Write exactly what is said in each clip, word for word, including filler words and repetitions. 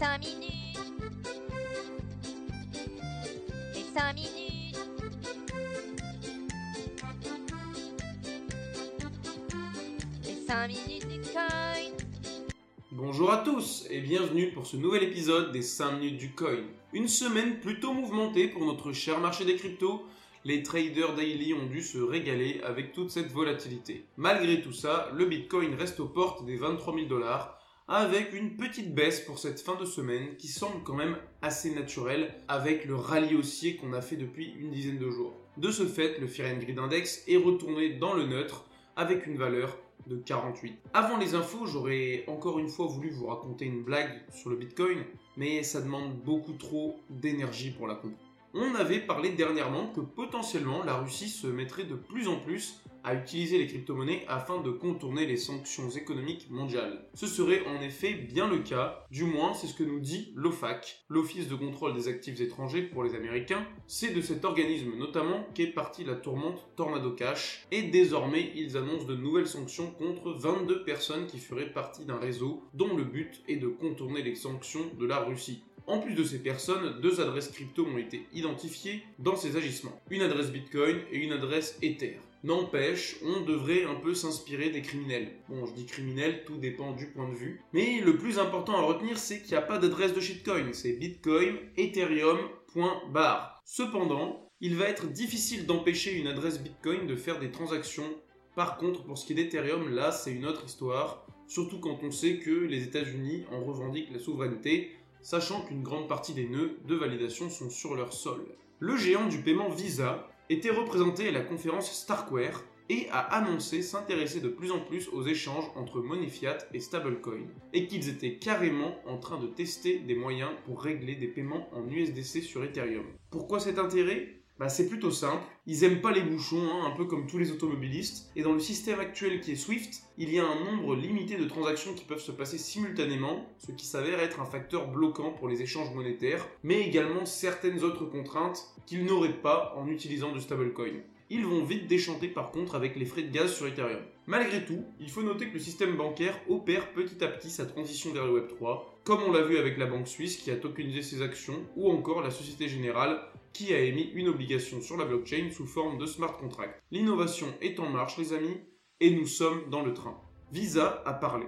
cinq minutes. Les cinq minutes. Les cinq minutes du coin. Bonjour à tous et bienvenue pour ce nouvel épisode des cinq minutes du coin. Une semaine plutôt mouvementée pour notre cher marché des cryptos. Les traders daily ont dû se régaler avec toute cette volatilité. Malgré tout ça, le Bitcoin reste aux portes des vingt-trois mille dollars avec une petite baisse pour cette fin de semaine qui semble quand même assez naturelle avec le rallye haussier qu'on a fait depuis une dizaine de jours. De ce fait, le Fear and Greed Index est retourné dans le neutre avec une valeur de quarante-huit. Avant les infos, j'aurais encore une fois voulu vous raconter une blague sur le Bitcoin, mais ça demande beaucoup trop d'énergie pour la comprendre. On avait parlé dernièrement que potentiellement la Russie se mettrait de plus en plus à utiliser les crypto-monnaies afin de contourner les sanctions économiques mondiales. Ce serait en effet bien le cas, du moins c'est ce que nous dit l'O F A C, l'Office de contrôle des actifs étrangers pour les Américains. C'est de cet organisme notamment qu'est partie la tourmente Tornado Cash, et désormais ils annoncent de nouvelles sanctions contre vingt-deux personnes qui feraient partie d'un réseau dont le but est de contourner les sanctions de la Russie. En plus de ces personnes, deux adresses crypto ont été identifiées dans ces agissements. Une adresse Bitcoin et une adresse Ether. N'empêche, on devrait un peu s'inspirer des criminels. Bon, je dis criminels, tout dépend du point de vue. Mais le plus important à retenir, c'est qu'il n'y a pas d'adresse de shitcoin. C'est Bitcoin, Ethereum, point barre. Cependant, il va être difficile d'empêcher une adresse Bitcoin de faire des transactions. Par contre, pour ce qui est d'Ethereum, là, c'est une autre histoire. Surtout quand on sait que les États-Unis en revendiquent la souveraineté, sachant qu'une grande partie des nœuds de validation sont sur leur sol. Le géant du paiement Visa était représenté à la conférence Starkware et a annoncé s'intéresser de plus en plus aux échanges entre Monifiat et stablecoin, et qu'ils étaient carrément en train de tester des moyens pour régler des paiements en U S D C sur Ethereum. Pourquoi cet intérêt ? Bah c'est plutôt simple, ils aiment pas les bouchons, hein, un peu comme tous les automobilistes, et dans le système actuel qui est Swift, il y a un nombre limité de transactions qui peuvent se passer simultanément, ce qui s'avère être un facteur bloquant pour les échanges monétaires, mais également certaines autres contraintes qu'ils n'auraient pas en utilisant du stablecoin. Ils vont vite déchanter par contre avec les frais de gaz sur Ethereum. Malgré tout, il faut noter que le système bancaire opère petit à petit sa transition vers le web trois, comme on l'a vu avec la banque suisse qui a tokenisé ses actions, ou encore la Société Générale qui a émis une obligation sur la blockchain sous forme de smart contract. L'innovation est en marche les amis, et nous sommes dans le train. Visa a parlé.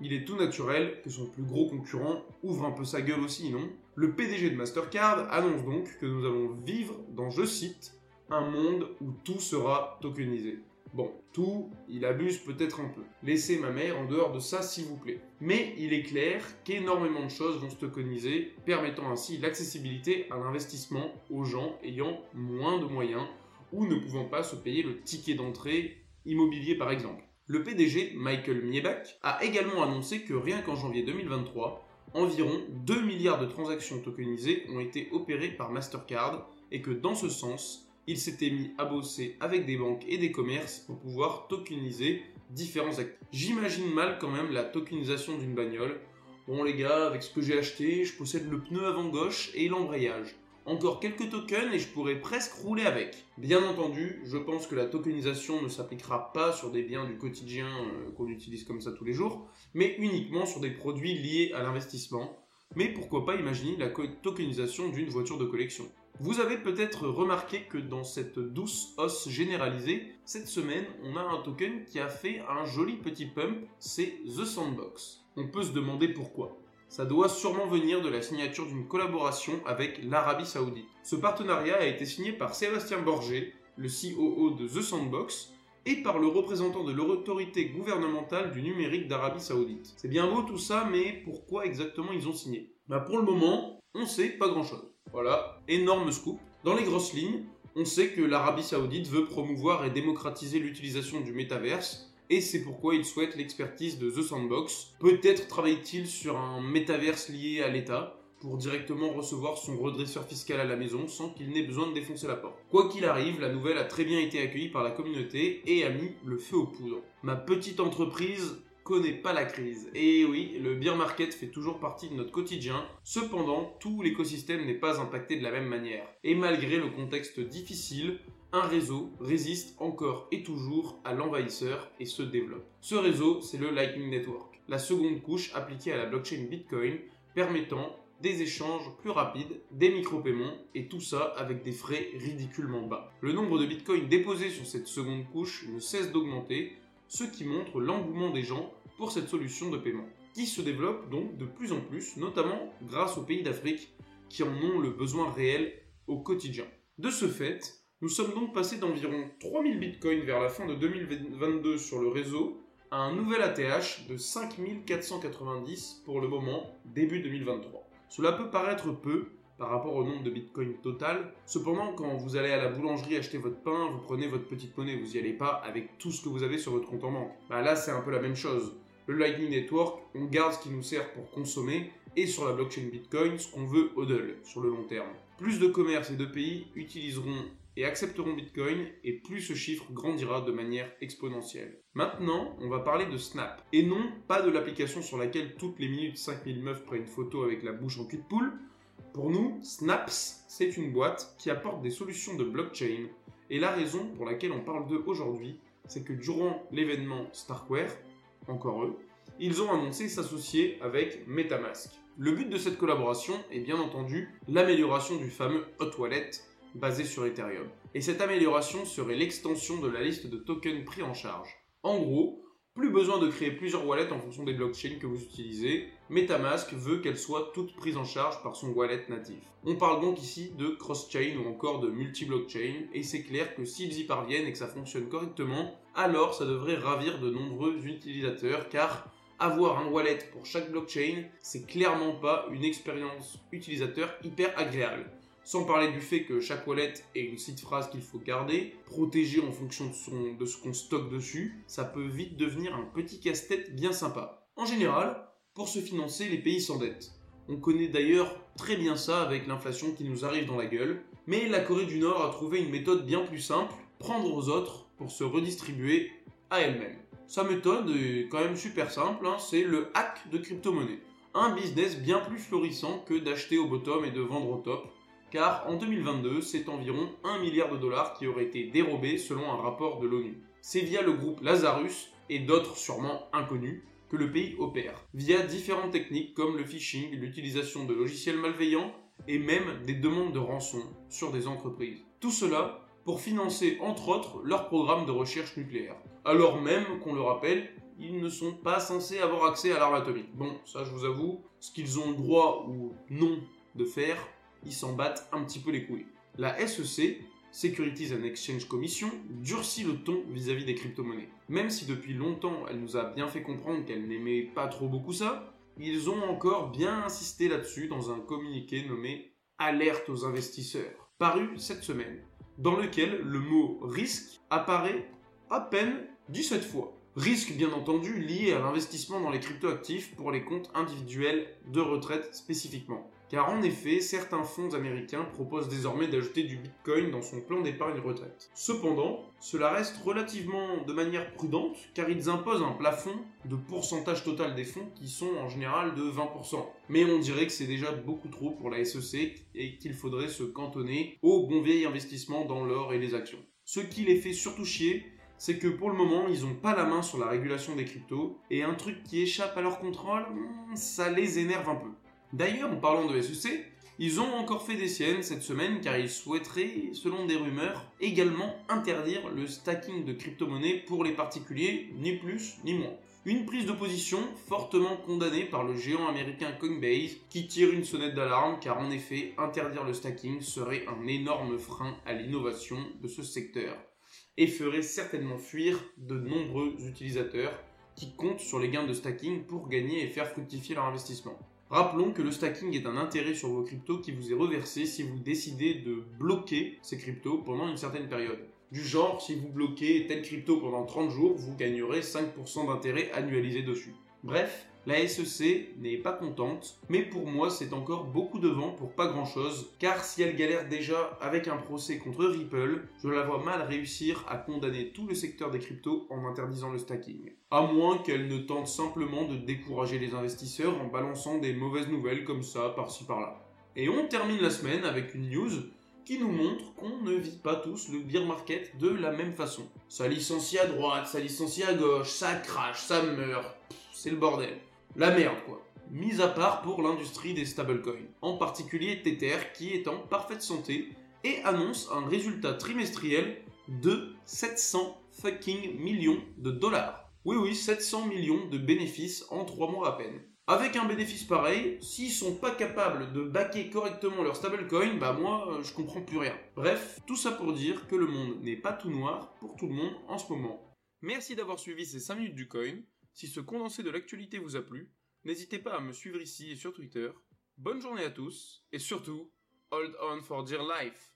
Il est tout naturel que son plus gros concurrent ouvre un peu sa gueule aussi, non ? Le P D G de Mastercard annonce donc que nous allons vivre dans, je cite, un monde où tout sera tokenisé. Bon, tout, il abuse peut-être un peu. Laissez ma mère en dehors de ça, s'il vous plaît. Mais il est clair qu'énormément de choses vont se tokeniser, permettant ainsi l'accessibilité à l'investissement aux gens ayant moins de moyens ou ne pouvant pas se payer le ticket d'entrée immobilier par exemple. Le P D G, Michael Miebach, a également annoncé que rien qu'en janvier deux mille vingt-trois, environ deux milliards de transactions tokenisées ont été opérées par Mastercard et que dans ce sens, il s'était mis à bosser avec des banques et des commerces pour pouvoir tokeniser différents actifs. J'imagine mal quand même la tokenisation d'une bagnole. Bon les gars, avec ce que j'ai acheté, je possède le pneu avant gauche et l'embrayage. Encore quelques tokens et je pourrais presque rouler avec. Bien entendu, je pense que la tokenisation ne s'appliquera pas sur des biens du quotidien euh, qu'on utilise comme ça tous les jours, mais uniquement sur des produits liés à l'investissement. Mais pourquoi pas imaginer la tokenisation d'une voiture de collection. Vous avez peut-être remarqué que dans cette douce hausse généralisée, cette semaine, on a un token qui a fait un joli petit pump, c'est The Sandbox. On peut se demander pourquoi. Ça doit sûrement venir de la signature d'une collaboration avec l'Arabie Saoudite. Ce partenariat a été signé par Sébastien Borget, le C O O de The Sandbox, et par le représentant de l'autorité gouvernementale du numérique d'Arabie Saoudite. C'est bien beau tout ça, mais pourquoi exactement ils ont signé ? Bah pour le moment, on sait pas grand-chose. Voilà, énorme scoop. Dans les grosses lignes, on sait que l'Arabie Saoudite veut promouvoir et démocratiser l'utilisation du métaverse, et c'est pourquoi il souhaite l'expertise de The Sandbox. Peut-être travaille-t-il sur un métaverse lié à l'État, pour directement recevoir son redresseur fiscal à la maison sans qu'il n'ait besoin de défoncer la porte. Quoi qu'il arrive, la nouvelle a très bien été accueillie par la communauté et a mis le feu aux poudres. Ma petite entreprise connaît pas la crise. Et oui, le bear market fait toujours partie de notre quotidien. Cependant, tout l'écosystème n'est pas impacté de la même manière. Et malgré le contexte difficile, un réseau résiste encore et toujours à l'envahisseur et se développe. Ce réseau, c'est le Lightning Network, la seconde couche appliquée à la blockchain Bitcoin permettant des échanges plus rapides, des micro-paiements, et tout ça avec des frais ridiculement bas. Le nombre de bitcoins déposés sur cette seconde couche ne cesse d'augmenter, ce qui montre l'engouement des gens pour cette solution de paiement, qui se développe donc de plus en plus, notamment grâce aux pays d'Afrique qui en ont le besoin réel au quotidien. De ce fait, nous sommes donc passés d'environ trois mille bitcoins vers la fin de deux mille vingt-deux sur le réseau à un nouvel A T H de cinq mille quatre cent quatre-vingt-dix pour le moment, début deux mille vingt-trois. Cela peut paraître peu par rapport au nombre de bitcoins total. Cependant, quand vous allez à la boulangerie acheter votre pain, vous prenez votre petite monnaie, vous n'y allez pas avec tout ce que vous avez sur votre compte en banque. Bah là, c'est un peu la même chose. Le Lightning Network, on garde ce qui nous sert pour consommer, et sur la blockchain Bitcoin, ce qu'on veut hodl sur le long terme. Plus de commerces et de pays utiliseront et accepteront Bitcoin, et plus ce chiffre grandira de manière exponentielle. Maintenant, on va parler de Snap, et non pas de l'application sur laquelle toutes les minutes cinq mille meufs prennent une photo avec la bouche en cul de poule. Pour nous, Snaps, c'est une boîte qui apporte des solutions de blockchain, et la raison pour laquelle on parle d'eux aujourd'hui, c'est que durant l'événement Starkware, encore eux, ils ont annoncé s'associer avec MetaMask. Le but de cette collaboration est bien entendu l'amélioration du fameux hot wallet basé sur Ethereum. Et cette amélioration serait l'extension de la liste de tokens pris en charge. En gros, plus besoin de créer plusieurs wallets en fonction des blockchains que vous utilisez, MetaMask veut qu'elles soient toutes prises en charge par son wallet natif. On parle donc ici de cross-chain ou encore de multi-blockchain, et c'est clair que s'ils y parviennent et que ça fonctionne correctement, alors ça devrait ravir de nombreux utilisateurs, car avoir un wallet pour chaque blockchain, c'est clairement pas une expérience utilisateur hyper agréable. Sans parler du fait que chaque wallet ait une seed phrase qu'il faut garder, protéger en fonction de, son, de ce qu'on stocke dessus, ça peut vite devenir un petit casse-tête bien sympa. En général, pour se financer, les pays s'endettent. On connaît d'ailleurs très bien ça avec l'inflation qui nous arrive dans la gueule, mais la Corée du Nord a trouvé une méthode bien plus simple, prendre aux autres pour se redistribuer à elle-même. Sa méthode est quand même super simple, hein, c'est le hack de crypto-monnaie. Un business bien plus florissant que d'acheter au bottom et de vendre au top, car en deux mille vingt-deux, c'est environ un milliard de dollars qui auraient été dérobés selon un rapport de l'ONU. C'est via le groupe Lazarus, et d'autres sûrement inconnus, que le pays opère, via différentes techniques comme le phishing, l'utilisation de logiciels malveillants, et même des demandes de rançon sur des entreprises. Tout cela pour financer entre autres leur programme de recherche nucléaire. Alors même qu'on le rappelle, ils ne sont pas censés avoir accès à l'arme atomique. Bon, ça je vous avoue, ce qu'ils ont le droit ou non de faire, ils s'en battent un petit peu les couilles. La S E C, Securities and Exchange Commission, durcit le ton vis-à-vis des crypto-monnaies. Même si depuis longtemps elle nous a bien fait comprendre qu'elle n'aimait pas trop beaucoup ça, ils ont encore bien insisté là-dessus dans un communiqué nommé « Alerte aux investisseurs », paru cette semaine, dans lequel le mot « risque » apparaît à peine dix-sept fois. Risque bien entendu lié à l'investissement dans les crypto-actifs pour les comptes individuels de retraite spécifiquement. Car en effet, certains fonds américains proposent désormais d'ajouter du Bitcoin dans son plan d'épargne retraite. Cependant, cela reste relativement de manière prudente, car ils imposent un plafond de pourcentage total des fonds qui sont en général de vingt pour cent. Mais on dirait que c'est déjà beaucoup trop pour la S E C et qu'il faudrait se cantonner au bon vieil investissement dans l'or et les actions. Ce qui les fait surtout chier, c'est que pour le moment, ils n'ont pas la main sur la régulation des cryptos, et un truc qui échappe à leur contrôle, ça les énerve un peu. D'ailleurs, en parlant de S E C, ils ont encore fait des siennes cette semaine car ils souhaiteraient, selon des rumeurs, également interdire le stacking de crypto-monnaies pour les particuliers, ni plus ni moins. Une prise de position fortement condamnée par le géant américain Coinbase qui tire une sonnette d'alarme car en effet, interdire le stacking serait un énorme frein à l'innovation de ce secteur et ferait certainement fuir de nombreux utilisateurs qui comptent sur les gains de stacking pour gagner et faire fructifier leur investissement. Rappelons que le stacking est un intérêt sur vos cryptos qui vous est reversé si vous décidez de bloquer ces cryptos pendant une certaine période. Du genre, si vous bloquez telle crypto pendant trente jours, vous gagnerez cinq pour cent d'intérêt annualisé dessus. Bref, la S E C n'est pas contente, mais pour moi c'est encore beaucoup de vent pour pas grand chose, car si elle galère déjà avec un procès contre Ripple, je la vois mal réussir à condamner tout le secteur des cryptos en interdisant le stacking. À moins qu'elle ne tente simplement de décourager les investisseurs en balançant des mauvaises nouvelles comme ça, par-ci par-là. Et on termine la semaine avec une news qui nous montre qu'on ne vit pas tous le bear market de la même façon. Ça licencie à droite, ça licencie à gauche, ça crache, ça meurt, c'est le bordel. La merde quoi. mis à part pour l'industrie des stablecoins, en particulier Tether qui est en parfaite santé et annonce un résultat trimestriel de sept cents fucking millions de dollars. Oui oui, sept cents millions de bénéfices en trois mois à peine. Avec un bénéfice pareil, s'ils sont pas capables de backer correctement leur stablecoin, bah moi je comprends plus rien. Bref, tout ça pour dire que le monde n'est pas tout noir pour tout le monde en ce moment. Merci d'avoir suivi ces cinq minutes du coin. Si ce condensé de l'actualité vous a plu, n'hésitez pas à me suivre ici et sur Twitter. Bonne journée à tous, et surtout, hold on for dear life.